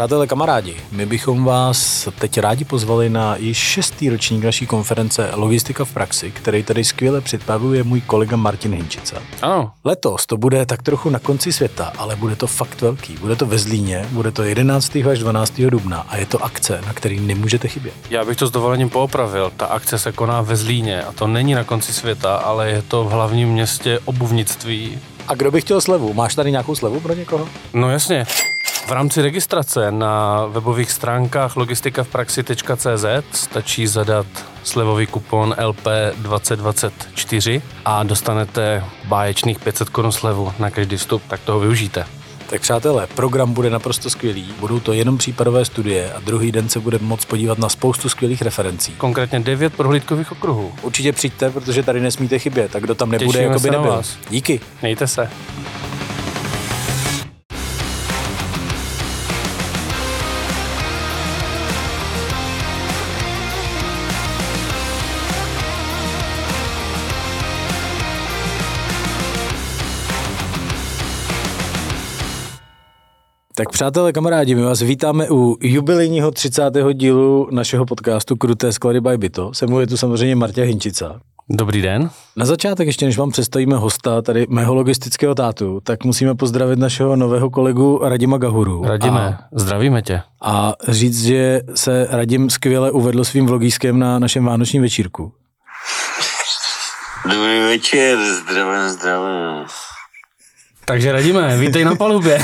Přátelé, kamarádi, my bychom vás teď rádi pozvali na již 6. ročník naší konference Logistika v praxi, který tady skvěle připravuje můj kolega Martin Hinčica. Ano. Letos to bude tak trochu na konci světa, ale bude to fakt velký. Bude to ve Zlíně, bude to 11. až 12. dubna a je to akce, na který nemůžete chybět. Já bych to s dovolením poopravil. Ta akce se koná ve Zlíně a to není na konci světa, ale je to v hlavním městě obuvnictví. A kdo by chtěl slevu? Máš tady nějakou slevu pro někoho? No jasně. V rámci registrace na webových stránkách logistikavpraxi.cz stačí zadat slevový kupon LP2024 a dostanete báječných 500 Kč slevu na každý vstup, tak toho využijte. Tak přátelé, program bude naprosto skvělý, budou to jenom případové studie a druhý den se bude moct podívat na spoustu skvělých referencí. Konkrétně 9 prohlídkových okruhů. Určitě přijďte, protože tady nesmíte chybět, tak kdo tam nebude, těšíme jako by nebyl. Vás. Díky. Mějte se. Tak přátelé, kamarádi, my vás vítáme u jubilejního 30. dílu našeho podcastu Kruté sklady by Byto. Se mnou je tu samozřejmě Martin Hinčica. Dobrý den. Na začátek, ještě než vám představíme hosta, tady mého logistického tátu, tak musíme pozdravit našeho nového kolegu Radima Gahuru. Radime, zdravíme tě. A říct, že se Radim skvěle uvedl svým vlogískem na našem vánočním večírku. Dobrý večer, zdravím. Takže Radime, vítej na palubě.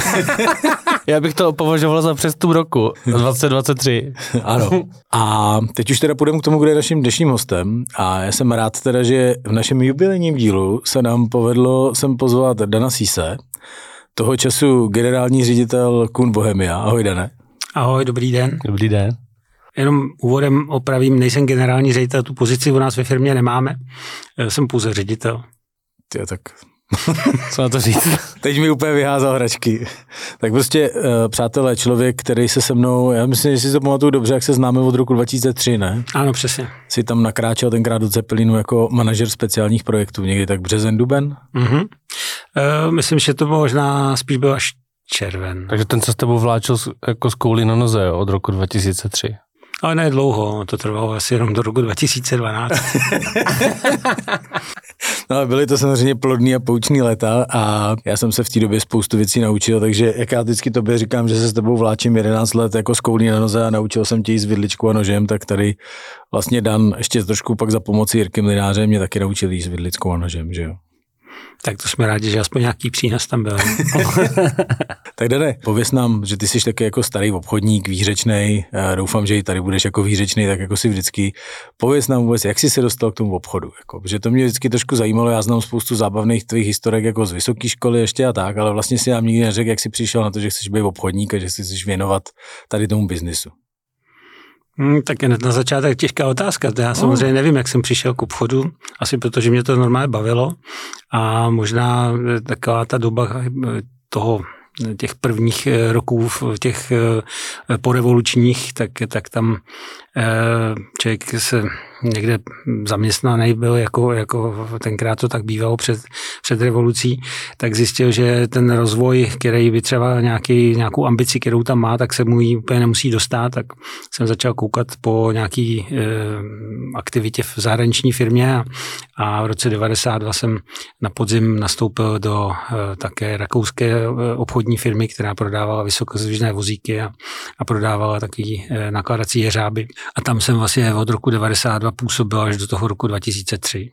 Já bych to považoval za přestup roku 2023. Ano. A teď už teda půjdeme k tomu, kde je naším dnešním hostem. A já jsem rád teda, že v našem jubilejním dílu se nám povedlo sem pozvat Dana Sise, toho času generální ředitel Kuhn Bohemia. Ahoj, Dane. Ahoj, dobrý den. Dobrý den. Jenom úvodem opravím, nejsem generální ředitel, tu pozici u nás ve firmě nemáme. Já jsem pouze ředitel. Já tak... Co na to říct? Teď mi úplně vyházal hračky. Tak prostě, přátelé, člověk, který se mnou, já myslím, že si to pamatuju dobře, jak se známe od roku 2003, ne? Ano, přesně. Jsi tam nakráčel tenkrát do Zeppelinu jako manažer speciálních projektů, někdy tak březen, duben? Mm-hmm. Myslím, že to možná spíš byl až červen. Takže ten se s tebou vláčil jako z koulí na noze, jo, od roku 2003. Ale ne dlouho, to trvalo asi jenom do roku 2012. No ale byly to samozřejmě plodný a poučný léta a já jsem se v té době spoustu věcí naučil, takže jak já vždycky tobě říkám, že se s tebou vláčím 11 let jako z koulí na noze a naučil jsem tě jí s vidličkou a nožem, tak tady vlastně Dan ještě trošku pak za pomoci Jirky Mlináře mě taky naučil jí s vidličkou a nožem, že jo. Tak to jsme rádi, že aspoň nějaký přínos tam byl. Tak Dane, pověz nám, že ty jsi taky jako starý obchodník, výřečnej, doufám, že i tady budeš jako výřečnej, tak jako si vždycky. Pověz nám vůbec, jak jsi se dostal k tomu obchodu, jako, protože to mě vždycky trošku zajímalo, já znám spoustu zábavných tvých historek jako z vysoké školy ještě a tak, ale vlastně si nám nikdy neřekl, jak jsi přišel na to, že chceš být obchodník a že chceš věnovat tady tomu biznisu. Tak je na začátek těžká otázka. Já samozřejmě nevím, jak jsem přišel k obchodu, asi protože mě to normálně bavilo a možná taková ta doba toho, těch prvních roků, těch porevolučních, tak tam člověk se někde zaměstnaný byl, jako tenkrát to tak bývalo před revolucí, tak zjistil, že ten rozvoj, který by třeba nějakou ambici, kterou tam má, tak se mu ji úplně nemusí dostat, tak jsem začal koukat po nějaký aktivitě v zahraniční firmě a v roce 92 jsem na podzim nastoupil do také rakouské obchodní firmy, která prodávala vysokozvěžné vozíky a prodávala takový nakládací jeřáby. A tam jsem vlastně od roku 92 působil až do toho roku 2003.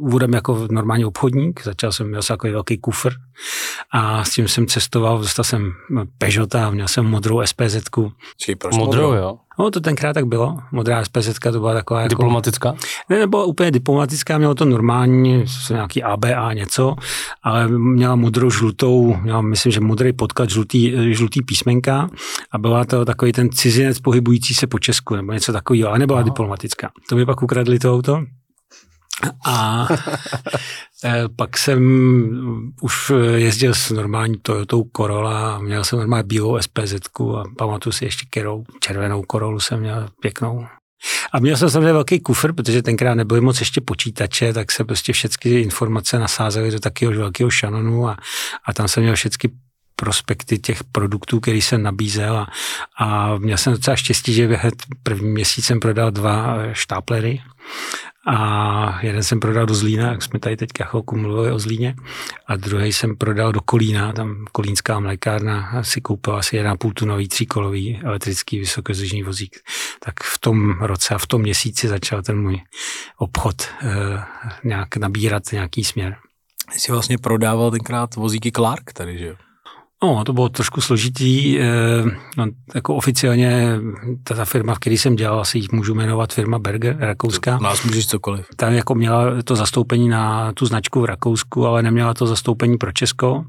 Úvodem jako normální obchodník, začal jsem, měl takový velký kufr a s tím jsem cestoval, dostal jsem Peugeota, měl jsem modrou SPZ-ku. Modrou, jo? No, to tenkrát tak bylo. Modrá SPZ-ka to byla taková jako... Diplomatická? Ne, nebyla úplně diplomatická, mělo to normální, nějaký ABA něco, ale měla modrou žlutou, měla, myslím, že modrý podklad, žlutý písmenka a byla to takový ten cizinec pohybující se po Česku, nebo něco takového, ale nebyla diplomatická. To mi pak ukradli to auto. A pak jsem už jezdil s normální Toyotou Corolla, měl jsem normálně bílou SPZ-ku a pamatuju si ještě kterou červenou Corollu jsem měl pěknou. A měl jsem samozřejmě velký kufr, protože tenkrát nebyly moc ještě počítače, tak se prostě všechny informace nasázely do takového velkého šanonu a tam jsem měl všechny prospekty těch produktů, který jsem nabízel a měl jsem docela štěstí, že během prvním měsícem prodal 2 štáplery a jeden jsem prodal do Zlína, jak jsme tady teďka chvilku mluvili o Zlíně, a druhý jsem prodal do Kolína, tam kolínská mlékárna si koupila asi 1,5 tunový 3kolový elektrický vysokozdržný vozík. Tak v tom roce a v tom měsíci začal ten můj obchod nějak nabírat nějaký směr. Jsi vlastně prodával tenkrát vozíky Clark tady, že jo? No, to bylo trošku složitý. No, jako oficiálně ta firma, v které jsem dělal, asi jich můžu jmenovat firma Berger, rakouská. Nás můžeš cokoliv. Ta jako měla to zastoupení na tu značku v Rakousku, ale neměla to zastoupení pro Česko,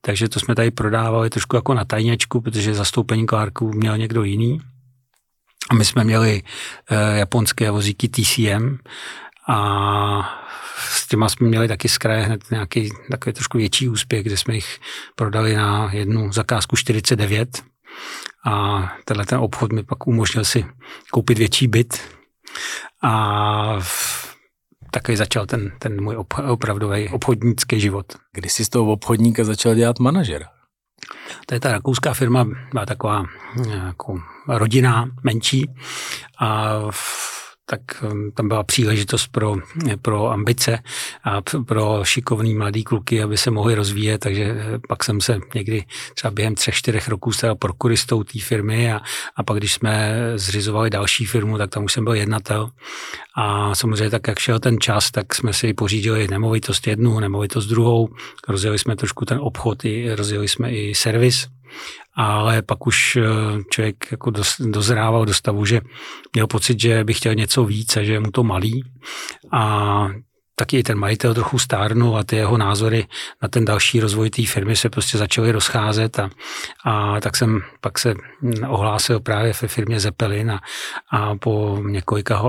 takže to jsme tady prodávali trošku jako na tajňačku, protože zastoupení Clarku měl někdo jiný. A my jsme měli japonské vozíky TCM a s těma jsme měli taky z kraje hned nějaký takový trošku větší úspěch, kde jsme jich prodali na jednu zakázku 49 a tenhle ten obchod mi pak umožnil si koupit větší byt a taky začal ten můj opravdový obchodnický život. Kdy jsi z toho obchodníka začal dělat manažera? To je ta rakouská firma, byla taková jako rodinná, menší a tak tam byla příležitost pro ambice a pro šikovný mladý kluky, aby se mohli rozvíjet, takže pak jsem se někdy třeba během 3-4 roků stal prokuristou té firmy a pak, když jsme zřizovali další firmu, tak tam už jsem byl jednatel a samozřejmě tak, jak šel ten čas, tak jsme si pořídili nemovitost jednu, nemovitost druhou, rozjeli jsme trošku ten obchod, rozjeli jsme i servis. Ale pak už člověk jako dozrával do stavu, že měl pocit, že by chtěl něco víc a že je mu to malý. A taky i ten majitel trochu stárnul a ty jeho názory na ten další rozvoj té firmy se prostě začaly rozcházet a tak jsem pak se ohlásil právě ve firmě Zeppelin a po několika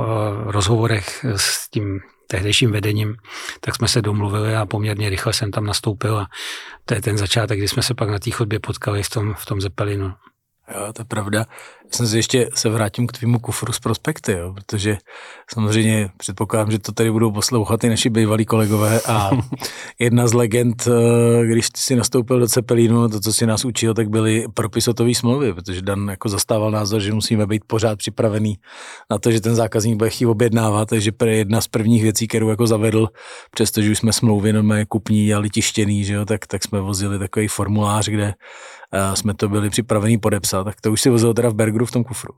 rozhovorech s tím tehdejším vedením, tak jsme se domluvili a poměrně rychle jsem tam nastoupil a to je ten začátek, kdy jsme se pak na té chodbě potkali v tom Zeppelinu. Jo, to je pravda. Já ještě se vrátím k tvýmu kufru s prospekty, jo, protože samozřejmě předpokládám, že to tady budou poslouchat i naši bývalí kolegové a jedna z legend, když jsi nastoupil do Zeppelinu, to, co si nás učil, tak byly propisotové smlouvy, protože Dan jako zastával názor, že musíme být pořád připravený na to, že ten zákazník bude chtít objednávat, takže jedna z prvních věcí, kterou jako zavedl, přestože už jsme smlouvy normálně kupní dělali tištěný, že jo, tak jsme vozili takový formulář, kde jsme to byli připravení podepsat, tak to už si vozil teda v Bergeru v tom kufru.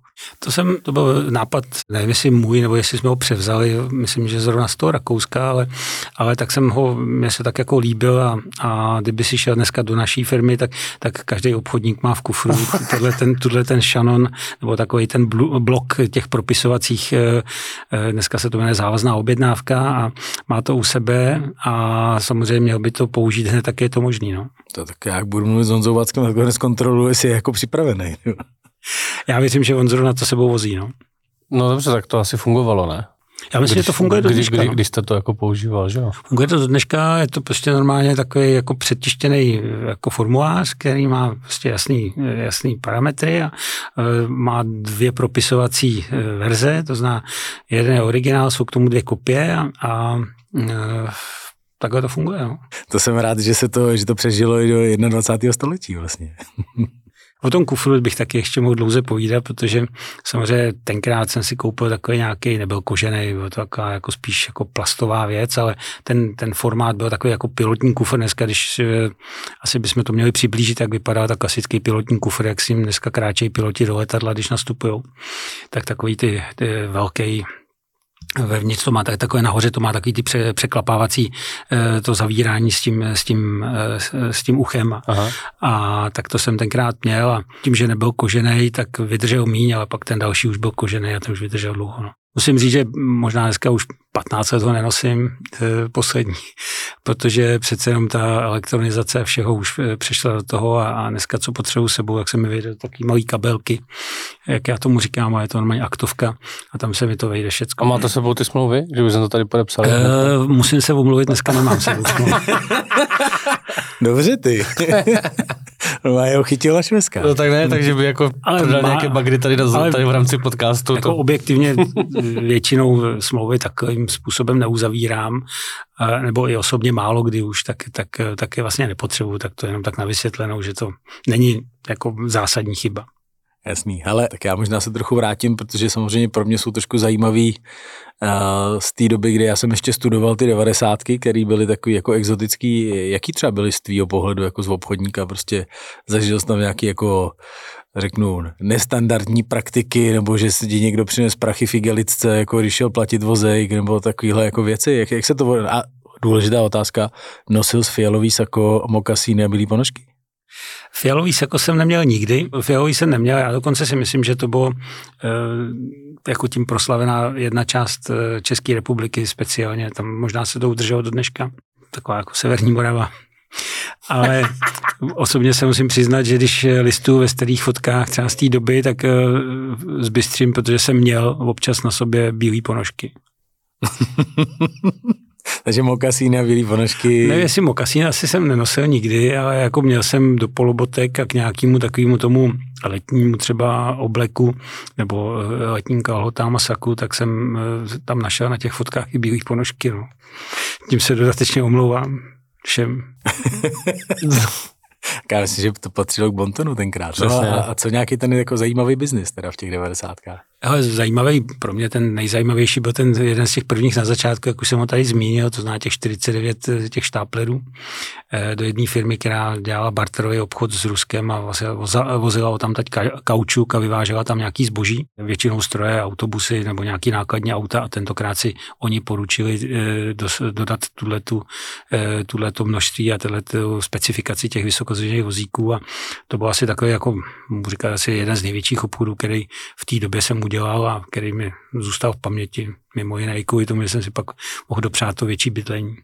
To byl nápad, nevím, jestli můj, nebo jestli jsme ho převzali, myslím, že zrovna z toho Rakouska, ale tak jsem ho, mě se tak jako líbil a kdyby si šel dneska do naší firmy, tak každý obchodník má v kufru tuhle ten šanon, nebo takový ten blok těch propisovacích, dneska se to jmenuje závazná objednávka a má to u sebe a samozřejmě měl by to použít hned, tak je to možný, no. To tak já budu mluvit s Honzou Váckem, tak konec kontrolu, jestli je jako připravený. Já věřím, že on zrovna to sebou vozí, no. No dobře, tak to asi fungovalo, ne? Já myslím, že to funguje do dneška. Když jste to jako používal, že jo? Funguje to do dneška, je to prostě normálně takový jako přetištěný jako formulář, který má prostě jasný parametry a má 2 propisovací verze, to znamená jeden je originál, jsou k tomu 2 kopie a takhle to funguje, no. To jsem rád, že to přežilo i do 21. století vlastně. O tom kufru bych taky ještě mohl dlouze povídat, protože samozřejmě tenkrát jsem si koupil takový nějaký, nebyl kožený, byl to taková jako spíš jako plastová věc, ale ten formát byl takový jako pilotní kufr. Dneska, když asi bychom to měli přiblížit, tak vypadá tak klasický pilotní kufr, jak s ním dneska kráčejí piloti do letadla, když nastupujou. Tak takový ty velký. Vevnitř to má takové, nahoře to má takový ty překlapávací to zavírání s tím uchem. Aha. A tak to jsem tenkrát měl a tím, že nebyl kožený, tak vydržel míň, ale pak ten další už byl kožený a ten už vydržel dlouho. No. Musím říct, že možná dneska už 15 let ho nenosím poslední, protože přece jenom ta elektronizace všeho už přešla do toho a dneska, co potřebuji sebou, jak se mi vejde takový malý kabelky, jak já tomu říkám, a je to normálně aktovka a tam se mi to vejde všecko. A máte sebou ty smlouvy, že už jsem to tady podepsal? Musím se omluvit, dneska nemám sebou smlouvy. Dobře ty. A jeho chytila švestka. No tak ne, takže by jako prodal nějaké bagry tady v rámci podcastu. Jako to... objektivně většinou smlouvy takovým způsobem neuzavírám, nebo i osobně málo kdy už, tak je vlastně nepotřebuju, tak to jenom tak na vysvětlenou, že to není jako zásadní chyba. Jasný, ale tak já možná se trochu vrátím, protože samozřejmě pro mě jsou trošku zajímavý z té doby, kdy já jsem ještě studoval ty 90, které byly takový jako exotický, jaký třeba byly z tvýho pohledu jako z obchodníka, prostě zažil jsem tam nějaký jako, řeknu, nestandardní praktiky, nebo že si někdo přines prachy v igelitce, jako když šel platit vozejk, nebo takovýhle jako věci, jak se to... A důležitá otázka, nosil jsi fialový sako, mokasíny a bílý ponožky? Fialový sako jsem neměl nikdy, fialový jsem neměl, já dokonce si myslím, že to bylo jako tím proslavená jedna část České republiky speciálně, tam možná se to udrželo do dneška, taková jako Severní Morava. Ale osobně se musím přiznat, že když listuju ve starých fotkách třeba z té doby, tak zbystřím, protože jsem měl občas na sobě bílý ponožky. Takže mokasíny a bílý ponožky. Ne, jestli mokasíny asi jsem nenosil nikdy, ale jako měl jsem do polobotek a k nějakému takovému tomu letnímu třeba obleku nebo letním kalhotám a saku, tak jsem tam našel na těch fotkách i bílý ponožky. No. Tím se dodatečně omlouvám všem. Já myslím, že to patřilo k bontonu tenkrát. No, a co nějaký ten jako zajímavý biznis teda v těch 90kách? Ale zajímavý, pro mě ten nejzajímavější byl ten jeden z těch prvních na začátku, jak už jsem ho tady zmínil, to zná těch 49 těch štáplerů do jedné firmy, která dělala barterový obchod s Ruskem a vlastně vozila tam teď kaučuk a vyvážela tam nějaký zboží, většinou stroje, autobusy nebo nějaký nákladní auta a tentokrát si oni poručili dodat tuhleto množství a tuhleto specifikaci těch vysokozvěžných vozíků a to byl asi takový, jako říkám, asi jeden z největších obchodů, který v té době jsem udělal a který mi zůstal v paměti, mimo jiné i kvůli tomu, že jsem si pak mohl dopřát to větší bydlení.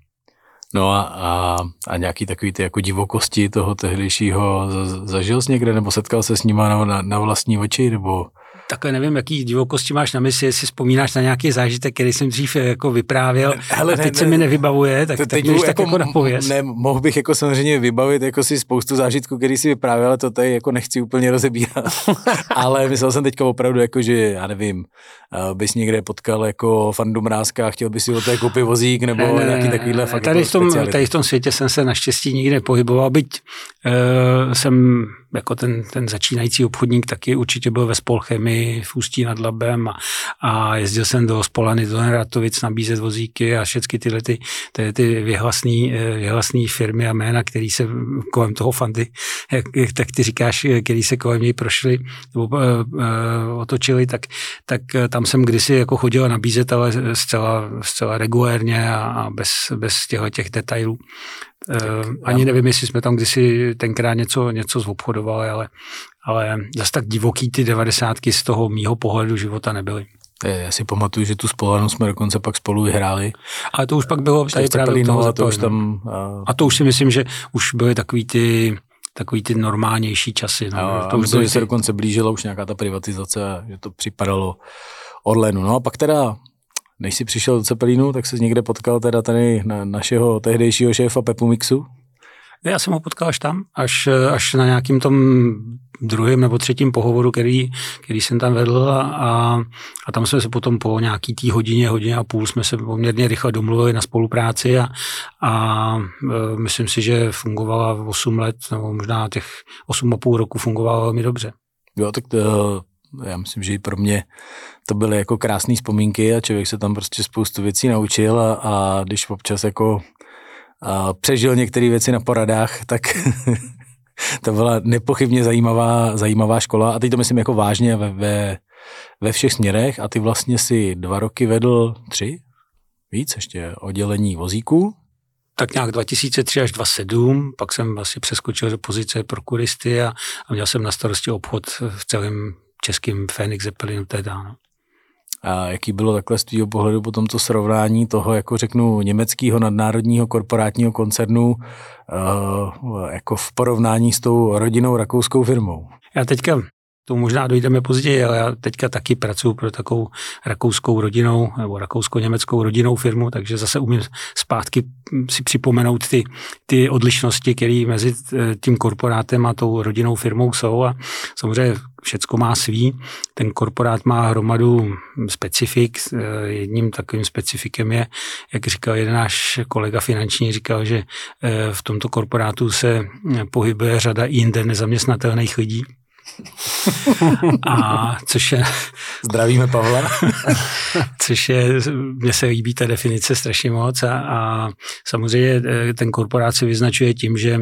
No a nějaký takový ty jako divokosti toho tehdejšího zažil jsi někde, nebo setkal se s nima na vlastní oči, nebo... Takhle nevím, jaký divokosti máš na mysli, jestli vzpomínáš na nějaký zážitek, který jsem dřív jako vyprávěl. Hele, teď se mi nevybavuje, tak mi už tak jako napověz. Ne, mohl bych jako samozřejmě vybavit jako si spoustu zážitků, který si vyprávěl, ale to tady jako nechci úplně rozebírat. Ale myslel jsem teďka opravdu jako, že já nevím, bys někde potkal jako fandu Mrázka a chtěl bys si od té koupit vozík nebo nějaký takovýhle fakt speciality. Tady v tom světě jsem se naštěstí nikdy nepohyboval, byť jsem jako ten začínající obchodník taky určitě byl ve Spolchemii v Ústí nad Labem a jezdil jsem do Spolany, do Neratovic nabízet vozíky a všechny tyhle ty vyhlasné firmy a jména, které se kolem toho fandy, tak ty říkáš, který se kolem něj prošli nebo otočili, tak tam jsem kdysi jako chodil nabízet, ale zcela regulérně a bez těch detailů. Ani nevím, jestli jsme tam kdysi tenkrát něco zobchodovali, ale zase tak divoký ty 90 z toho mýho pohledu života nebyly. Já si pamatuju, že tu Spolanu jsme dokonce pak spolu vyhráli. Ale to už pak bylo tady právě a to už si myslím, že už byly takový ty normálnější časy. No, a to už myslím, že se dokonce blížila už nějaká ta privatizace, že to připadalo Orlenu. No a pak teda... Než jsi přišel do Zeppelinu, tak jsi někde potkal teda tady našeho tehdejšího šéfa Pepu Mixu? Já jsem ho potkal až na nějakým tom druhém nebo třetím pohovoru, který jsem tam vedl a tam jsme se potom po nějaký té hodině a půl jsme se poměrně rychle domluvili na spolupráci a myslím si, že fungovala 8 let nebo možná těch 8,5 roku fungovala velmi dobře. Jo, tak to... Já myslím, že i pro mě to byly jako krásné vzpomínky a člověk se tam prostě spoustu věcí naučil a když občas jako přežil některé věci na poradách, tak to byla nepochybně zajímavá škola a teď to myslím jako vážně ve všech směrech a ty vlastně si 2 roky vedl 3, víc ještě, oddělení vozíků. Tak nějak 2003 až 2007, pak jsem vlastně přeskočil do pozice prokuristy a měl jsem na starosti obchod v celém českým Fénix Zeppelinu teda. No. A jaký bylo takhle z tvýho pohledu potom to srovnání toho, jako řeknu, německého nadnárodního korporátního koncernu jako v porovnání s tou rodinnou rakouskou firmou? Já teďka to možná dojdeme později, ale já teďka taky pracuji pro takovou rakouskou rodinou nebo rakousko-německou rodinnou firmu, takže zase umím zpátky si připomenout ty odlišnosti, které mezi tím korporátem a tou rodinnou firmou jsou, a samozřejmě všecko má svý. Ten korporát má hromadu specifik. Jedním takovým specifikem je, jak říkal jeden náš kolega finanční, říkal, že v tomto korporátu se pohybuje řada i jinde nezaměstnatelných lidí. A což je... Zdravíme Pavla. Což je, mně se líbí ta definice strašně moc, a samozřejmě ten korporát se vyznačuje tím, že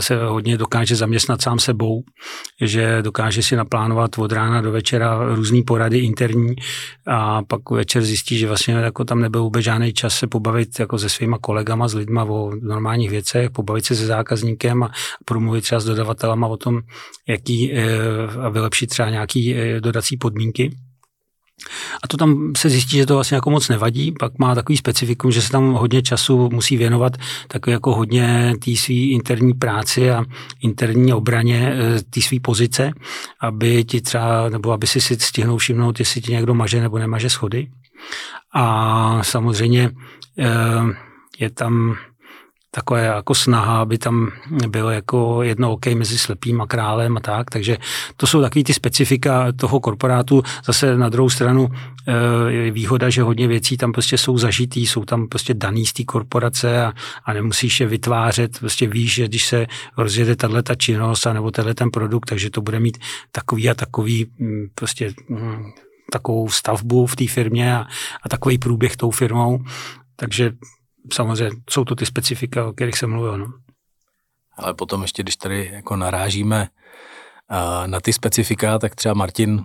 se hodně dokáže zaměstnat sám sebou, že dokáže si naplánovat od rána do večera různý porady interní a pak večer zjistí, že vlastně jako tam nebyl vůbec žádný čas se pobavit jako se svýma kolegama, s lidma o normálních věcech, pobavit se se zákazníkem a promluvit třeba s dodavatelama o tom, jaký a vylepšit třeba nějaký dodací podmínky. A to tam se zjistí, že to vlastně jako moc nevadí, pak má takový specifikum, že se tam hodně času musí věnovat tak jako hodně té své interní práci a interní obraně té své pozice, aby ti třeba, nebo aby si stihnul všimnout, jestli ti někdo maže nebo nemaže schody. A samozřejmě je tam taková jako snaha, aby tam bylo jako jedno okej mezi slepým a králem a tak, takže to jsou takový ty specifika toho korporátu. Zase na druhou stranu je výhoda, že hodně věcí tam prostě jsou zažitý, jsou tam prostě daný z té korporace a nemusíš je vytvářet, prostě víš, že když se rozjede tato činnost anebo ten produkt, takže to bude mít takový a takový prostě takovou stavbu v té firmě a takový průběh tou firmou, takže samozřejmě jsou to ty specifika, o kterých jsem mluvil. No. Ale potom ještě, když tady jako narážíme na ty specifika, tak třeba Martin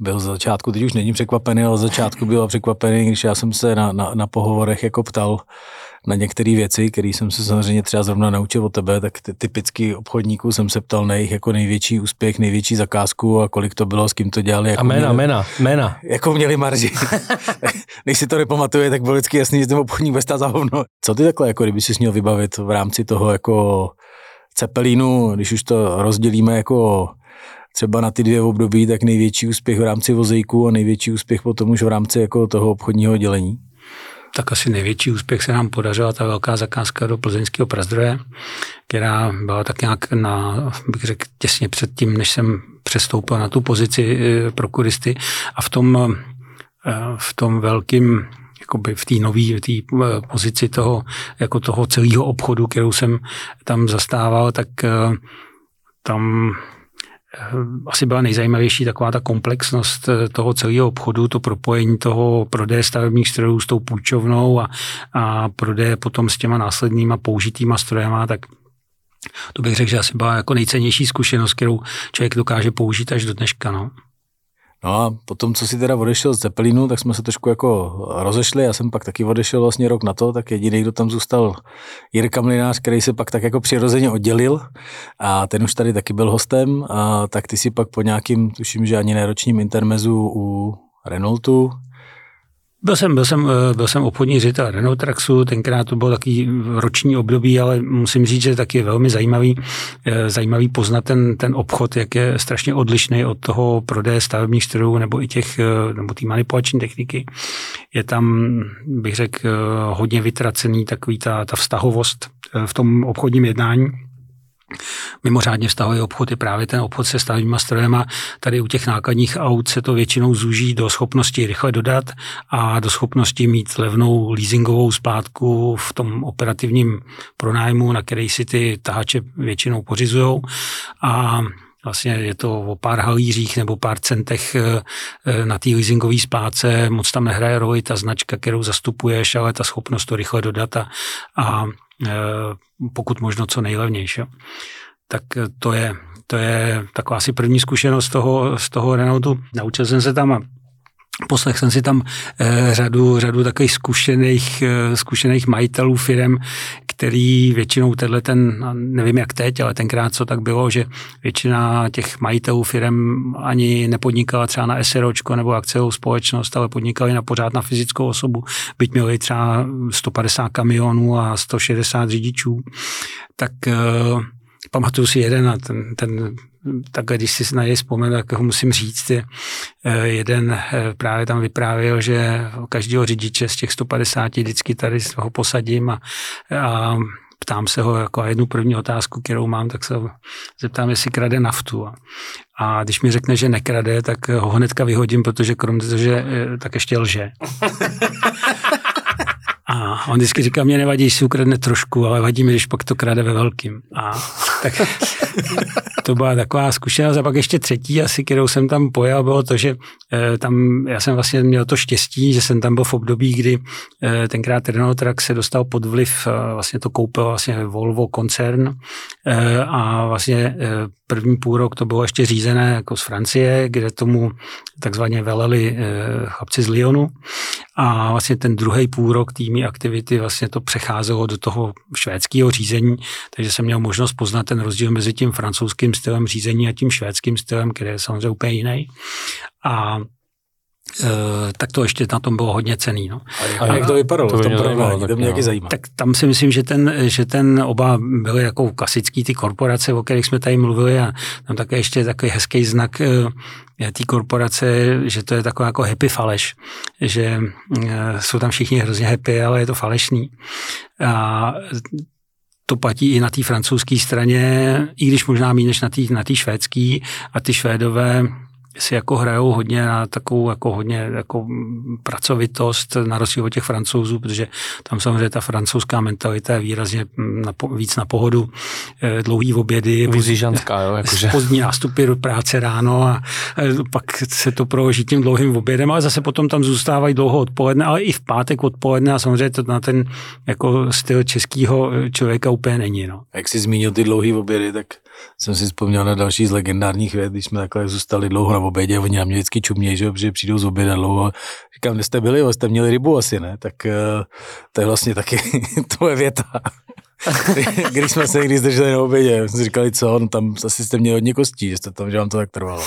byl z začátku, teď už není překvapený, ale z začátku byl překvapený, když já jsem se na pohovorech jako ptal na některé věci, které jsem se samozřejmě třeba zrovna naučil od tebe, tak typicky obchodníků jsem se ptal na jejich jako největší úspěch, největší zakázku a kolik to bylo, s kým to dělali. A jména. Jako měli marži. Než si to nepamatuje, tak bylo vždycky jasný, že ten obchodník bez za hovno. Co ty takhle, jako kdyby si měl vybavit v rámci toho jako Zeppelinu, když už to rozdělíme jako třeba na ty dvě období, tak největší úspěch v rámci vozejku a největší úspěch potom už v rámci jako toho obchodního dělení? Tak asi největší úspěch se nám podařila ta velká zakázka do plzeňského Prazdroje, která byla tak nějak bych řekl, těsně před tím, než jsem přestoupil na tu pozici prokuristy, a v tom velkým jakoby v té nové pozici toho, jako toho celého obchodu, kterou jsem tam zastával, tak tam asi byla nejzajímavější taková ta komplexnost toho celého obchodu, to propojení toho prodeje stavebních strojů s tou půjčovnou a prodeje potom s těma následnýma použitýma strojema, tak to bych řekl, že asi byla jako nejcennější zkušenost, kterou člověk dokáže použít až do dneška, no. No a potom, co si teda odešel z Zeppelinu, tak jsme se trošku jako rozešli, já jsem pak taky odešel vlastně rok na to, tak jediný, kdo tam zůstal, Jirka Mlinář, který se pak tak jako přirozeně oddělil a ten už tady taky byl hostem, a tak ty si pak po nějakým, tuším, že ani neročním intermezu u Renaultu. Byl jsem obchodní ředitel Renault Trucksu, tenkrát to bylo takový roční období, ale musím říct, že taky je velmi zajímavý poznat ten obchod, jak je strašně odlišný od toho prodeje stavebních strojů nebo i té manipulační techniky. Je tam, bych řekl, hodně vytracený takový ta vztahovost v tom obchodním jednání. Mimořádně vztahový obchod je právě ten obchod se stavebníma strojema. Tady u těch nákladních aut se to většinou zúží do schopnosti rychle dodat a do schopnosti mít levnou leasingovou splátku v tom operativním pronájmu, na který si ty tahače většinou pořizujou. A vlastně je to o pár halířích nebo pár centech na té leasingové splátce. Moc tam nehraje roli ta značka, kterou zastupuješ, ale ta schopnost to rychle dodat a pokud možno co nejlevnější. Tak to je taková asi první zkušenost z toho Renaultu. Naučil jsem se tam a poslech jsem si tam řadu takových zkušených majitelů firem, který většinou nevím jak teď, ale tenkrát co tak bylo, že většina těch majitelů firem ani nepodnikala třeba na SROčko nebo akciovou společnost, ale podnikali pořád na fyzickou osobu, byť měli třeba 150 kamionů a 160 řidičů. Tak pamatuju si jeden a ten takhle, když si na něj vzpomenu, tak ho musím říct, jeden právě tam vyprávěl, že každého řidiče z těch 150 vždycky tady ho posadím a ptám se ho jako jednu první otázku, kterou mám, tak se zeptám, jestli krade naftu. A když mi řekne, že nekrade, tak ho hnedka vyhodím, protože kromě toho, že tak ještě lže. A on vždycky říká, mě nevadí, že si ukradne trošku, ale vadí mi, když pak to krade ve velkým. A tak to byla taková zkušenost. A pak ještě třetí asi, kterou jsem tam pojel, bylo to, že tam, já jsem vlastně měl to štěstí, že jsem tam byl v období, kdy tenkrát Renault Trucks se dostal pod vliv, vlastně to koupil vlastně Volvo koncern a vlastně první půlrok to bylo ještě řízené jako z Francie, kde tomu takzvaně veleli chlapci z Lyonu. A vlastně ten druhý půlrok týmí aktivity vlastně to přecházelo do toho švédského řízení, takže jsem měl možnost poznat ten rozdíl mezi tím francouzským stylem řízení a tím švédským stylem, který je samozřejmě úplně jiný. A tak to ještě na tom bylo hodně cený. No. A jak to vypadalo? To mě taky zajímá. Tak tam si myslím, že ten oba byly jako klasický ty korporace, o kterých jsme tady mluvili, a tam také ještě takový hezký znak té korporace, že to je taková jako happy faleš, že jsou tam všichni hrozně happy, ale je to falešný. A to platí i na té francouzské straně, i když možná méně než na té švédské, a ty Švédové si jako hrajou hodně na takovou jako hodně jako pracovitost na rozdíl od těch Francouzů, protože tam samozřejmě ta francouzská mentalita je výrazně víc na pohodu, dlouhý obědy, pozdní nástupy do práce ráno a pak se to proží tím dlouhým obědem, ale zase potom tam zůstávají dlouho odpoledne, ale i v pátek odpoledne, a samozřejmě to na ten jako styl českého člověka úplně není. No. Jak jsi zmínil ty dlouhý obědy, tak jsem si vzpomněl na další z legendárních věd, když jsme takhle zůstali dlouho na obědě, oni na mě vždycky čumějí, že? Protože přijdou z oběda dlouho. Říkám, kde jste byli, jste měli rybu asi, ne? Tak to je vlastně taky tvoje věta. Když jsme se někdy zdrželi na obědě, jsme říkali, co, no tam asi jste měli hodně kostí, že jste tam, že vám to tak trvalo.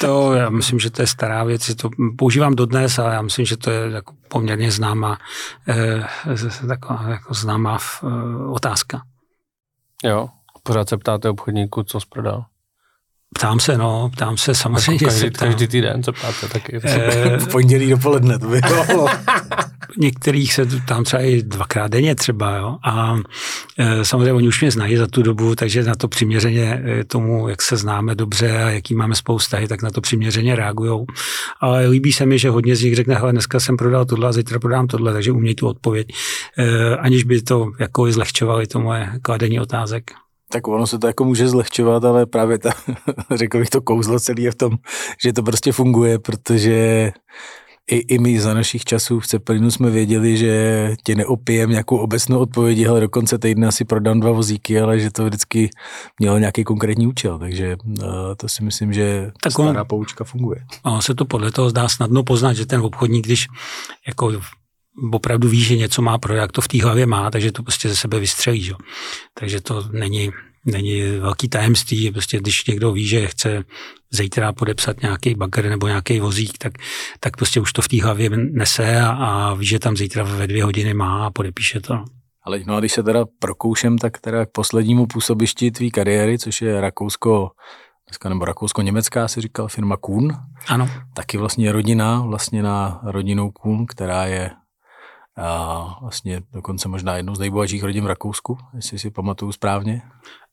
To já myslím, že to je stará věc, že to používám dodnes, ale já myslím, že to je jako poměrně známá, taková jako známá otázka. Jo. Pořád se ptáte obchodníku, co jsi prodal? Ptám se, no, samozřejmě. Jako každý týden se ptáte taky. V pondělí dopoledne to bylo. Některých se tam třeba i dvakrát denně třeba, jo. A samozřejmě oni už mě znají za tu dobu, takže na to přiměřeně tomu, jak se známe dobře a jaký máme spolu vztahy, tak na to přiměřeně reagujou. Ale líbí se mi, že hodně z nich řekne, hele, dneska jsem prodal tohle a zítra prodám tohle, takže uměj tu odpověď, aniž by to jakkoliv zlehčovali to moje kladení otázek. Tak ono se to jako může zlehčovat, ale právě ta, řekl bych, to kouzlo celý je v tom, že to prostě funguje, protože i my za našich časů v Zeppelinu jsme věděli, že tě neopijem nějakou obecnou odpovědi, ale do konce týdne asi prodám 2 vozíky, ale že to vždycky mělo nějaký konkrétní účel, takže to si myslím, že stará poučka funguje. Ono se to podle toho zdá snadno poznat, že ten obchodník, když jako opravdu ví, že něco má prodat, jak to v té hlavě má, takže to prostě ze sebe vystřelí. Jo. Takže to není velký tajemství, prostě když někdo ví, že chce zítra podepsat nějaký bagger nebo nějaký vozík, tak prostě už to v té hlavě nese a ví, že tam zítra ve 2 hodiny má a podepíše to. Ale no a když se teda prokoušem, tak teda k poslednímu působišti tvý kariéry, což je Rakousko-německá, si říkal, firma Kuhn. Ano. Taky vlastně rodina, vlastně na rodinou Kuhn, která je a vlastně dokonce možná jednou z nejbohatších rodin v Rakousku, jestli si pamatuju správně.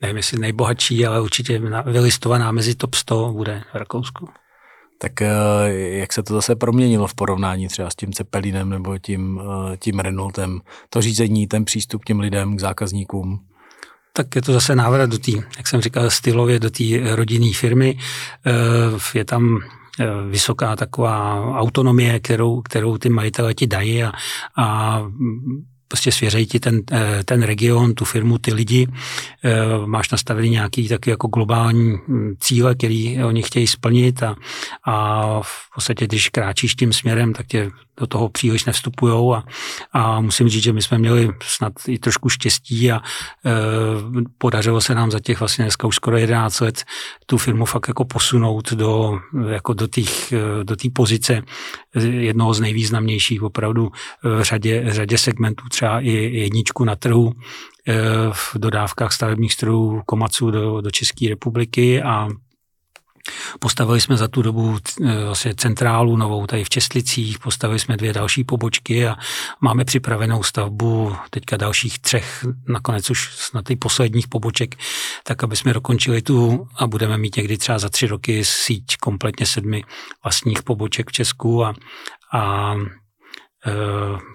Nevím, jestli nejbohatší, ale určitě vylistovaná mezi top 100 bude v Rakousku. Tak jak se to zase proměnilo v porovnání třeba s tím Zeppelinem nebo tím Renaultem, to řízení, ten přístup k těm lidem, k zákazníkům? Tak je to zase návrat do té, jak jsem říkal, stylově do té rodinné firmy. Je tam vysoká taková autonomie, kterou ty majitele ti dají a prostě svěřejí ti ten region, tu firmu, ty lidi. Máš nastavený nějaký taky jako globální cíle, který oni chtějí splnit a v podstatě, když kráčíš tím směrem, tak tě do toho příliš nevstupujou a musím říct, že my jsme měli snad i trošku štěstí a podařilo se nám za těch vlastně dneska už skoro 11 let tu firmu fakt jako posunout do té pozice jednoho z nejvýznamnějších opravdu v řadě segmentů, třeba i jedničku na trhu v dodávkách stavebních strojů Komatsu do České republiky a Postavili jsme za tu dobu vlastně centrálu novou tady v Česlicích, postavili jsme 2 další pobočky a máme připravenou stavbu teďka dalších 3, nakonec už snad i posledních poboček, tak aby jsme dokončili tu a budeme mít někdy třeba za 3 roky síť kompletně 7 vlastních poboček v Česku a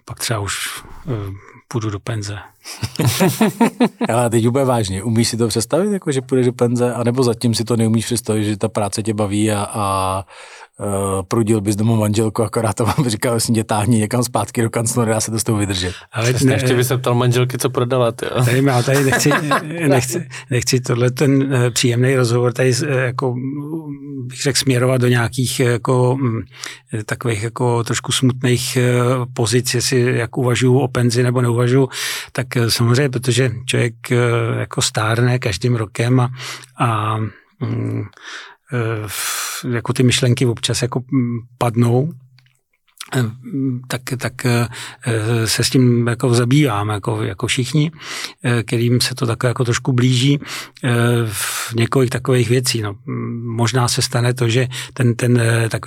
pak třeba už půjdu do penze. Ale teď úplně vážně, umíš si to představit, jako že půjdeš do penze, anebo zatím si to neumíš představit, že ta práce tě baví a prudil bys domů manželku, akorát to vám říkal, že tě táhni někam zpátky do kanclu, dá se to s tou vydržet. Ale ne, ještě by se ptal manželky, co prodala, ty jo. Tady nechci tohle ten příjemný rozhovor tady jako bych řekl směrovat do nějakých jako takových jako trošku smutných pozic, jestli jak uvažuju o penzi nebo neuvažuju, tak samozřejmě, protože člověk jako stárne každým rokem a jako ty myšlenky občas jako padnou, tak se s tím jako zabýváme, jako všichni, kterým se to takhle jako trošku blíží v několik takových věcí. No, možná se stane to, že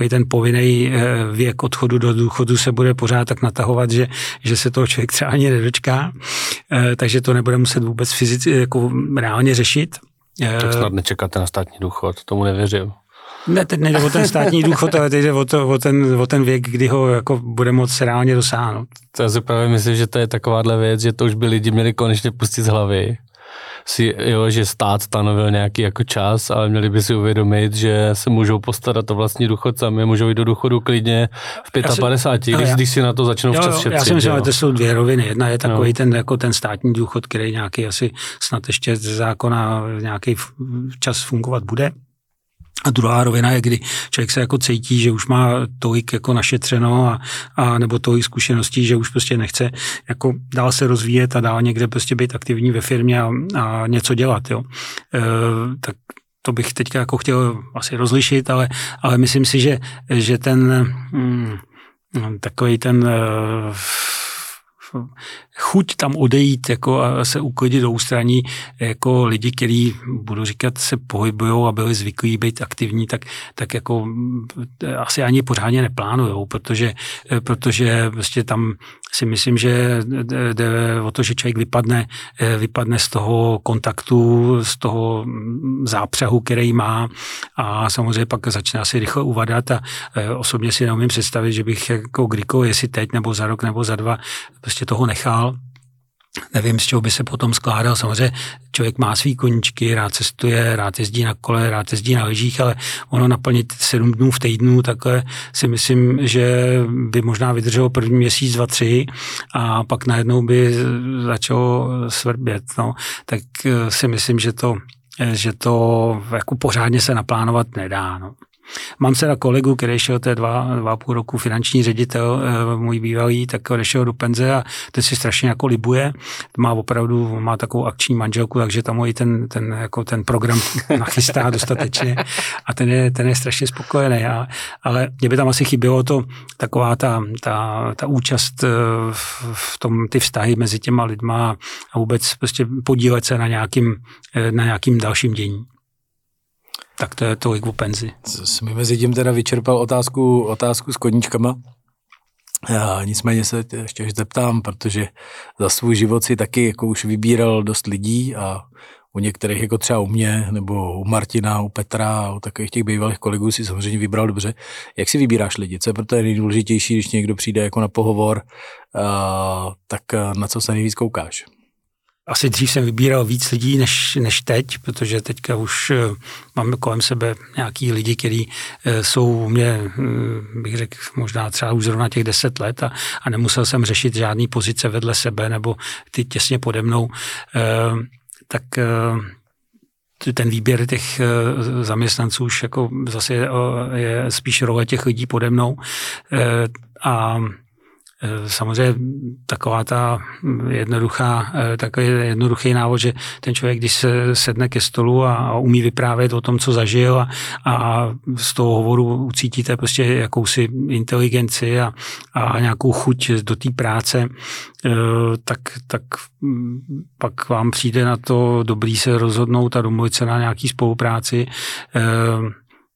ten povinný věk odchodu do důchodu se bude pořád tak natahovat, že se toho člověk třeba ani nedočká, takže to nebude muset vůbec fyzicky jako reálně řešit. Tak snad nečekáte na státní důchod, tomu nevěřím. Ne, teď nejde o ten státní důchod, ale teď jde o ten věk, kdy ho jako bude moc reálně dosáhnout. To já si právě myslím, že to je takováhle věc, že to už by lidi měli konečně pustit z hlavy. Že stát stanovil nějaký jako čas, ale měli by si uvědomit, že se můžou postarat o vlastní důchod sami, můžou jít do důchodu klidně v 55, když si na to začnou včas šetřit. Já si myslím, že to jsou 2 roviny. Jedna je takový ten státní důchod, který nějaký asi snad ještě ze zákona nějaký čas fungovat bude. A druhá rovina je, kdy člověk se jako cítí, že už má tolik jako našetřeno a nebo tolik zkušeností, že už prostě nechce jako dál se rozvíjet a dál někde prostě být aktivní ve firmě a něco dělat, jo. Tak to bych teďka jako chtěl asi rozlišit, ale myslím si, že ten takový ten chuť tam odejít jako a se uklidit do ústraní jako lidi, kteří, budu říkat, se pohybujou a byli zvyklí být aktivní, tak jako asi ani pořádně neplánujou, protože prostě tam si myslím, že jde o to, že člověk vypadne z toho kontaktu, z toho zápřehu, který má a samozřejmě pak začne asi rychle uvadat a osobně si neumím představit, že bych jako kdykoliv, jestli teď nebo za rok nebo za 2, prostě toho nechal. Nevím, z čeho by se potom skládal. Samozřejmě člověk má svý koníčky, rád cestuje, rád jezdí na kole, rád jezdí na lyžích, ale ono naplnit 7 dnů v týdnu, takhle si myslím, že by možná vydrželo první měsíc, 2, 3 a pak najednou by začalo svrbět. No. Tak si myslím, že to jako pořádně se naplánovat nedá. No. Mám se na kolegu, který šel té 2,5 roku finanční ředitel, můj bývalý, tak odešel do penze a ten si strašně jako libuje. Má takovou akční manželku, takže tam ho i ten program nachystá dostatečně a ten je strašně spokojený. Ale mě by tam asi chybělo to taková ta účast v tom, ty vztahy mezi těma lidma a vůbec prostě podílet se na nějakým dalším dění. Tak to je tolik o penzi. Jsme mezi tím teda vyčerpal otázku s koníčkama. Já nicméně se ještě zeptám, protože za svůj život si taky jako už vybíral dost lidí a u některých, jako třeba u mě, nebo u Martina, u Petra, u takových těch bývalých kolegů si samozřejmě vybral dobře. Jak si vybíráš lidi? Co je proto nejdůležitější, když někdo přijde jako na pohovor, tak na co se nejvíc koukáš? Asi dřív jsem vybíral víc lidí než teď, protože teďka už mám kolem sebe nějaký lidi, kteří jsou u mě, bych řekl, možná třeba už zrovna těch 10 let a nemusel jsem řešit žádný pozice vedle sebe nebo ty těsně pode mnou, tak ten výběr těch zaměstnanců už jako zase je spíš role těch lidí pode mnou a samozřejmě taková ta jednoduchý návod, že ten člověk, když se sedne ke stolu a umí vyprávět o tom, co zažil a z toho hovoru ucítíte prostě jakousi inteligenci a nějakou chuť do té práce, tak pak vám přijde na to dobrý se rozhodnout a domluvit se na nějaký spolupráci.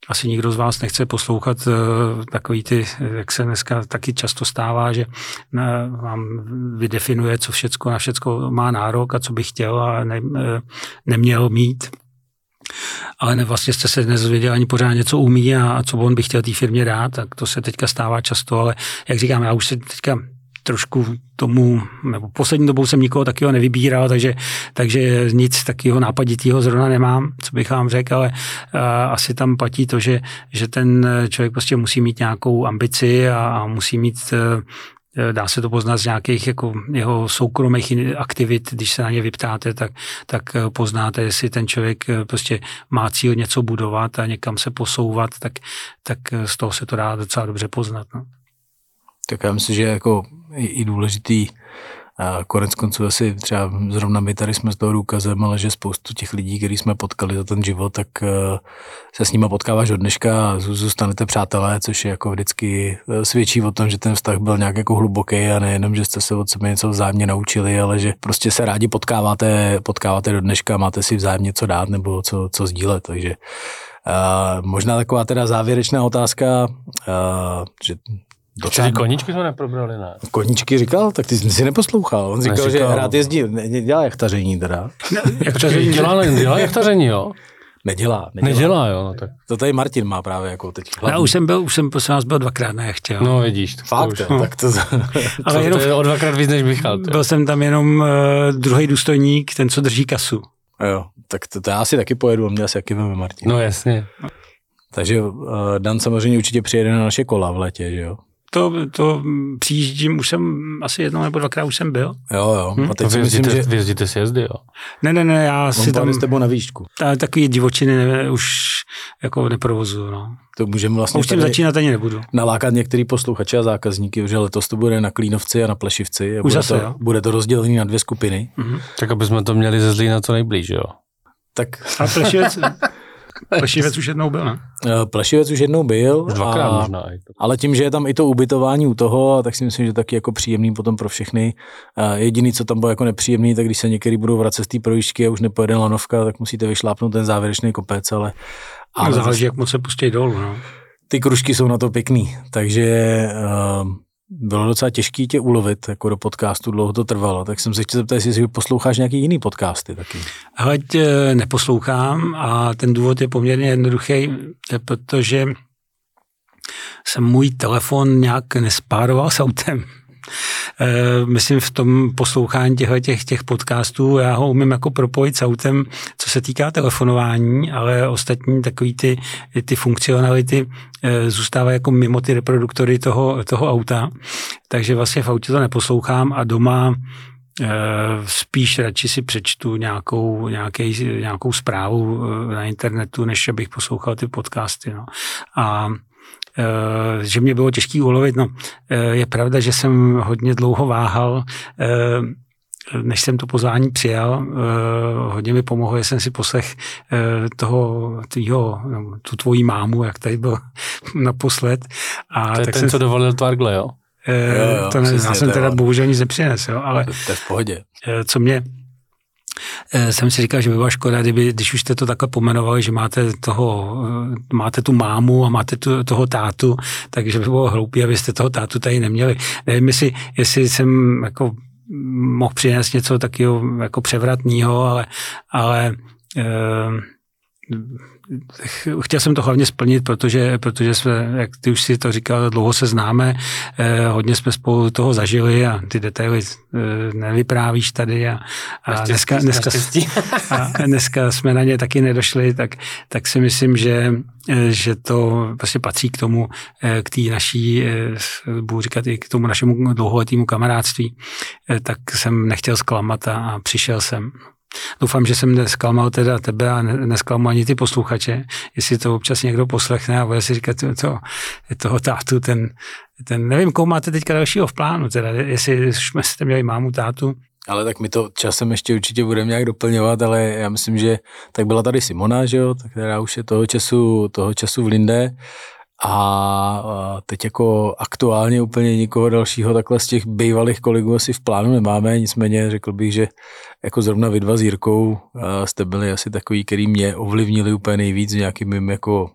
asi nikdo z vás nechce poslouchat takový ty, jak se dneska taky často stává, že vám vydefinuje, co všecko na všecko má nárok a co by chtěl a neměl mít. Ale vlastně jste se nezvěděli ani pořádně, co umí a co on by chtěl té firmě dát, tak to se teďka stává často, ale jak říkám, já už se teďka trošku tomu, nebo poslední dobou jsem nikoho takového nevybíral, takže nic takového nápaditého zrovna nemám, co bych vám řekl, ale asi tam platí to, že ten člověk prostě musí mít nějakou ambici a musí mít, dá se to poznat z nějakých jako jeho soukromých aktivit, když se na ně vyptáte, tak poznáte, jestli ten člověk prostě má cíl něco budovat a někam se posouvat, tak z toho se to dá docela dobře poznat. No. Tak já myslím, že jako i důležitý a konec konců asi třeba zrovna my tady jsme z toho důkazem, ale že spoustu těch lidí, který jsme potkali za ten život, tak se s nima potkáváš od dneška a zůstanete přátelé, což je jako vždycky svědčí o tom, že ten vztah byl nějak jako hluboký a nejenom, že jste se od sebe něco vzájemně naučili, ale že prostě se rádi potkáváte do dneška a máte si vzájemně co dát nebo co sdílet, takže možná taková teda závěrečná otázka, že Dočasný koníčky jsme neprobrali, ne? Koníčky říkal? Tak ty jsi si neposlouchal. On říkal, že rád jezdí, dělá jachtaření teda. Jachtaření dělá jachtaření, jo? Nedělá, jo. No tak. To tady Martin má právě jako teď. Já už jsem prosím vás byl dvakrát na jachtě. Jo. No vidíš. Fakt, tak to... Ale jenom, to je o dvakrát víc než Michal. Byl jsem tam jenom druhý důstojník, ten, co drží kasu. Jo, tak to já si taky pojedu, on mě asi taky veme Martin. No jasně. Takže Dan samozřejmě určitě přijede na naše kola v létě, že jo? To přijíždím, už jsem asi jednou nebo dvakrát už jsem byl. Jo. A teď vy jezdíte si jezdy, jo? Ne, já si tam... s tebou na výšku. Takový divočiny už jako neprovozuju, no. To můžeme vlastně... Už tím začínat ani nebudu. Nalákat některý posluchače a zákazníky, že letos to bude na Klínovci a na Plešivci. A už zase, bude to rozdělený na dvě skupiny. Mm-hmm. Tak aby jsme to měli ze Zlína co nejblíž, jo? Tak... A Plešivec... Plešivec už jednou byl, ne? Plešivec už jednou byl, dvakrát možná. Ale tím, že je tam i to ubytování u toho, tak si myslím, že taky jako příjemný potom pro všechny. Jediný, co tam bylo jako nepříjemný, tak když se některý budou vracet z té projížďky a už nepojede lanovka, tak musíte vyšlápnout ten závěrečný kopec, ale záleží, jak moc se pustí dolů, no. Ty kružky jsou na to pěkný, takže... Bylo docela těžký tě ulovit jako do podcastu, dlouho to trvalo, tak jsem se chtěl zeptat, jestli posloucháš nějaký jiný podcasty taky. Hleď neposlouchám a ten důvod je poměrně jednoduchý, protože jsem můj telefon nějak nespároval s autem. Myslím v tom poslouchání těch podcastů, já ho umím jako propojit s autem, co se týká telefonování, ale ostatní takový ty funkcionality zůstávají jako mimo ty reproduktory toho auta, takže vlastně v autě to neposlouchám a doma spíš radši si přečtu nějakou zprávu na internetu, než abych poslouchal ty podcasty. No. A že mě bylo těžký ulovit. No, je pravda, že jsem hodně dlouho váhal, než jsem to pozvání přijal. Hodně mi pomohlo, že jsem si poslech tu tvojí mámu, jak tady byl naposled. A to je tak ten, co dovolil Tvargle, jo? To ne, já jsem teda bohužel nic nepřines, jo, ale to je v pohodě. Co mě... Jsem si říkal, že by byla škoda, když už jste to takhle pomenovali, že máte tu mámu a máte toho tátu, takže by bylo hloupé, abyste toho tátu tady neměli. Nevím, jestli jsem jako mohl přinést něco takového jako převratného, chtěl jsem to hlavně splnit, protože jsme, jak ty už si to říkal, dlouho se známe, hodně jsme spolu toho zažili a ty detaily nevyprávíš tady a dneska jsme na ně taky nedošli, tak si myslím, že to vlastně patří k tomu, k té naší, budu říkat i k tomu našemu dlouholetému kamarádství, tak jsem nechtěl zklamat a přišel jsem. Doufám, že jsem nesklamal teda tebe a nesklamal ani ty posluchače, jestli to občas někdo poslechne a bude si říkat toho tátu, ten nevím, koho máte teďka dalšího v plánu, teda, jestli jste měli mámu, tátu. Ale tak my to časem ještě určitě budeme nějak doplňovat, ale já myslím, že tak byla tady Simona, že jo, která už je toho času v Linde. A teď jako aktuálně úplně nikoho dalšího takhle z těch bývalých kolegů asi v plánu nemáme, nicméně řekl bych, že jako zrovna vy dva s Jirkou jste byli asi takový, který mě ovlivnili úplně nejvíc nějakým jako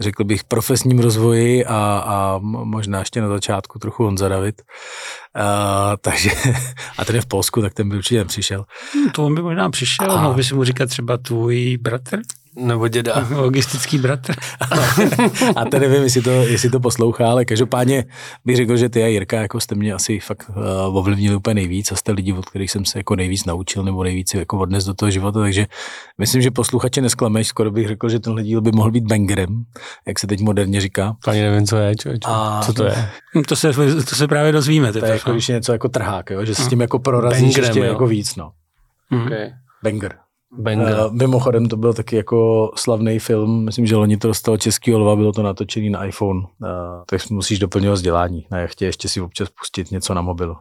řekl bych, profesním rozvoji a možná ještě na začátku trochu Honza David. Takže, a ten je v Polsku, tak ten by určitě nepřišel. To on by možná přišel, mohl by si mu říkat třeba tvůj bratr. Nebo děda. Logistický bratr. A to nevím, jestli to poslouchá, ale každopádně bych řekl, že ty a Jirka jako jste mě asi fakt ovlivnili úplně nejvíc a jste lidi, od kterých jsem se jako nejvíc naučil nebo nejvíc jako odnes do toho života, takže myslím, že posluchače nesklameš, skoro bych řekl, že tenhle díl by mohl být bangerem, jak se teď moderně říká. Ani nevím, co je, člověče. Co to je? To se právě dozvíme. To je jako když něco jako trhák, jo? Že se s tím jako prorazíš bangerem, ještě jako víc. No. Okay. Banger. Mimochodem to byl taky jako slavný film, myslím, že loni to dostalo Českýho lva, bylo to natočený na iPhone, tak musíš doplňovat vzdělání, na jachtě ještě si občas pustit něco na mobilu.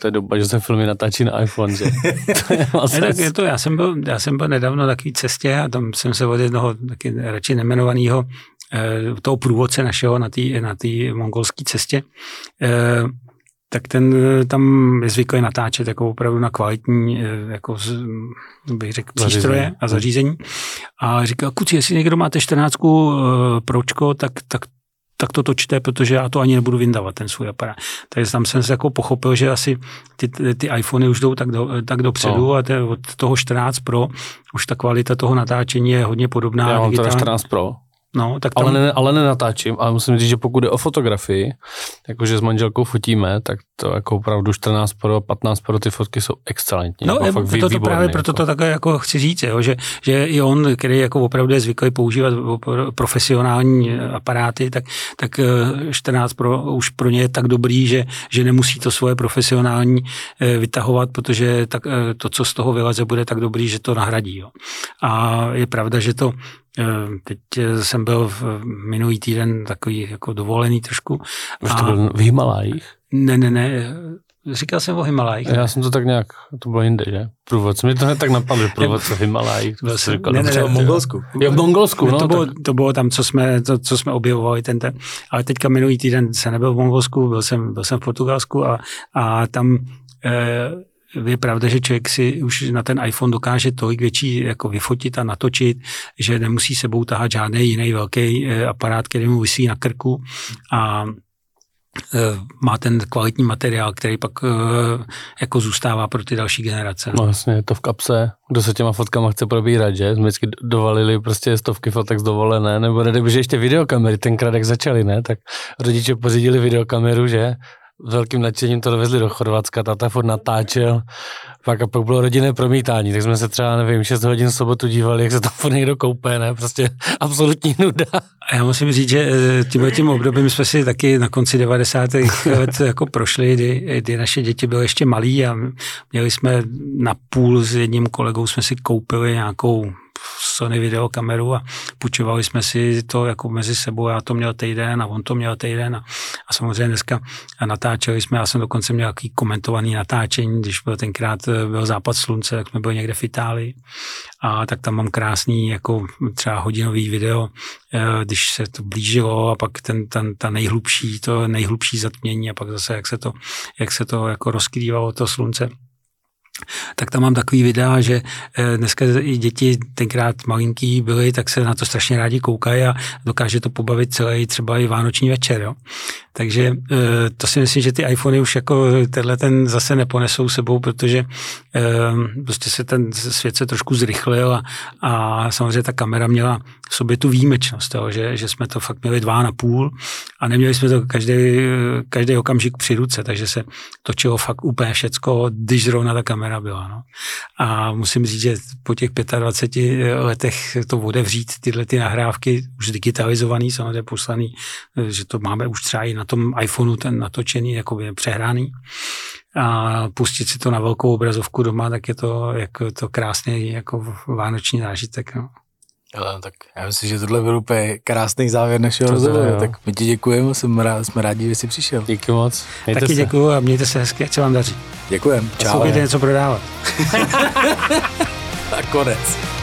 To je doba, že se filmy natáčí na iPhone, že? Já jsem byl nedávno na takové cestě a tam jsem se od jednoho taky radši nemenovaného toho průvodce našeho na té mongolské cestě, tak ten tam je zvyklý natáčet jako opravdu na kvalitní, jako bych řekl, přístroje a zařízení. A říkal, kuci, jestli někdo máte 14 pročko, tak to točte, protože já to ani nebudu vyndávat, ten svůj aparát. Takže tam jsem se jako pochopil, že asi ty iPhony už jdou tak dopředu no. A od toho 14 Pro už ta kvalita toho natáčení je hodně podobná. Já mám teda 14 Pro. No, tak tam... ale nenatáčím, ale musím říct, že pokud jde o fotografii, jakože s manželkou fotíme, tak to jako opravdu 14 Pro, 15 Pro ty fotky jsou excelentní. No, jako to právě proto to takhle jako chci říct, jo, že i on, který jako opravdu je zvyklý používat profesionální aparáty, tak 14 Pro už pro ně je tak dobrý, že nemusí to svoje profesionální vytahovat, protože tak, to, co z toho vyleze, bude tak dobrý, že to nahradí. Jo. A je pravda, že to teď jsem byl minulý týden takový jako dovolený trošku. Už to byl v Himalajích? Ne. Říkal jsem o Himalajích. Já jsem to tak nějak, to bylo jinde, že? Průvodce. Mě to hned tak napadlo, průvodce v Himalajích. Ne, v Mongolsku. Jo, v Mongolsku, no. To bylo tam, co jsme objevovali ten. Ale teďka minulý týden jsem nebyl v Mongolsku, byl jsem v Portugalsku a tam... Je pravda, že člověk si už na ten iPhone dokáže tolik větší jako vyfotit a natočit, že nemusí sebou tahat žádný jiný velký aparát, který mu visí na krku a má ten kvalitní materiál, který pak jako zůstává pro ty další generace. No jasně, je to v kapse, kdo se těma fotkama chce probírat, že? Jsme vždycky dovalili prostě stovky fotek z dovolené, nebo kdybyže ještě videokamery, tenkrát jak začaly, ne? Tak rodiče pořídili videokameru, že? Velkým nadšením to dovezli do Chorvatska, táta furt natáčel, pak bylo rodinné promítání, tak jsme se třeba, nevím, 6 hodin v sobotu dívali, jak se tam furt někdo koupé, ne, prostě absolutní nuda. Já musím říct, že tím obdobím jsme si taky na konci 90. let jako prošli, kdy naše děti byly ještě malí a měli jsme na půl s jedním kolegou, jsme si koupili nějakou Sony videokameru a půjčovali jsme si to jako mezi sebou, já to měl týden a on to měl týden a samozřejmě dneska natáčeli jsme, já jsem dokonce měl nějaký komentovaný natáčení, když byl tenkrát byl západ slunce, tak jsme byli někde v Itálii a tak tam mám krásný jako třeba hodinový video, když se to blížilo a pak ta nejhlubší, to nejhlubší zatmění a pak zase jak se to jako rozkrývalo to slunce. Tak tam mám takový videa, že dneska i děti tenkrát malinký byly, tak se na to strašně rádi koukají a dokáže to pobavit celý třeba i vánoční večer. Jo? Takže to si myslím, že ty iPhony už jako tenhle ten zase neponesou sebou, protože prostě se ten svět se trošku zrychlil a samozřejmě ta kamera měla v sobě tu výjimečnost, jo? Že jsme to fakt měli 2,5 a neměli jsme to každý okamžik při ruce, takže se točilo fakt úplně všecko, když zrovna ta kamera byla. No. A musím říct, že po těch 25 letech to otevřít tyhle ty nahrávky, už digitalizovaný, samozřejmě poslaný, že to máme už třeba i na tom iPhoneu ten natočený, jako by přehraný. A pustit si to na velkou obrazovku doma, tak je to, jako, to krásný jako vánoční zážitek. No. Ale, tak já myslím, že tohle byl úplně krásný závěr našeho rozhovoru. Tak my ti děkujeme, jsme rádi, že jsi přišel. Díky moc. Taky děkuju a mějte se hezky, ať se vám daří. Děkujeme. Čau. Pokud něco prodávat. A konec.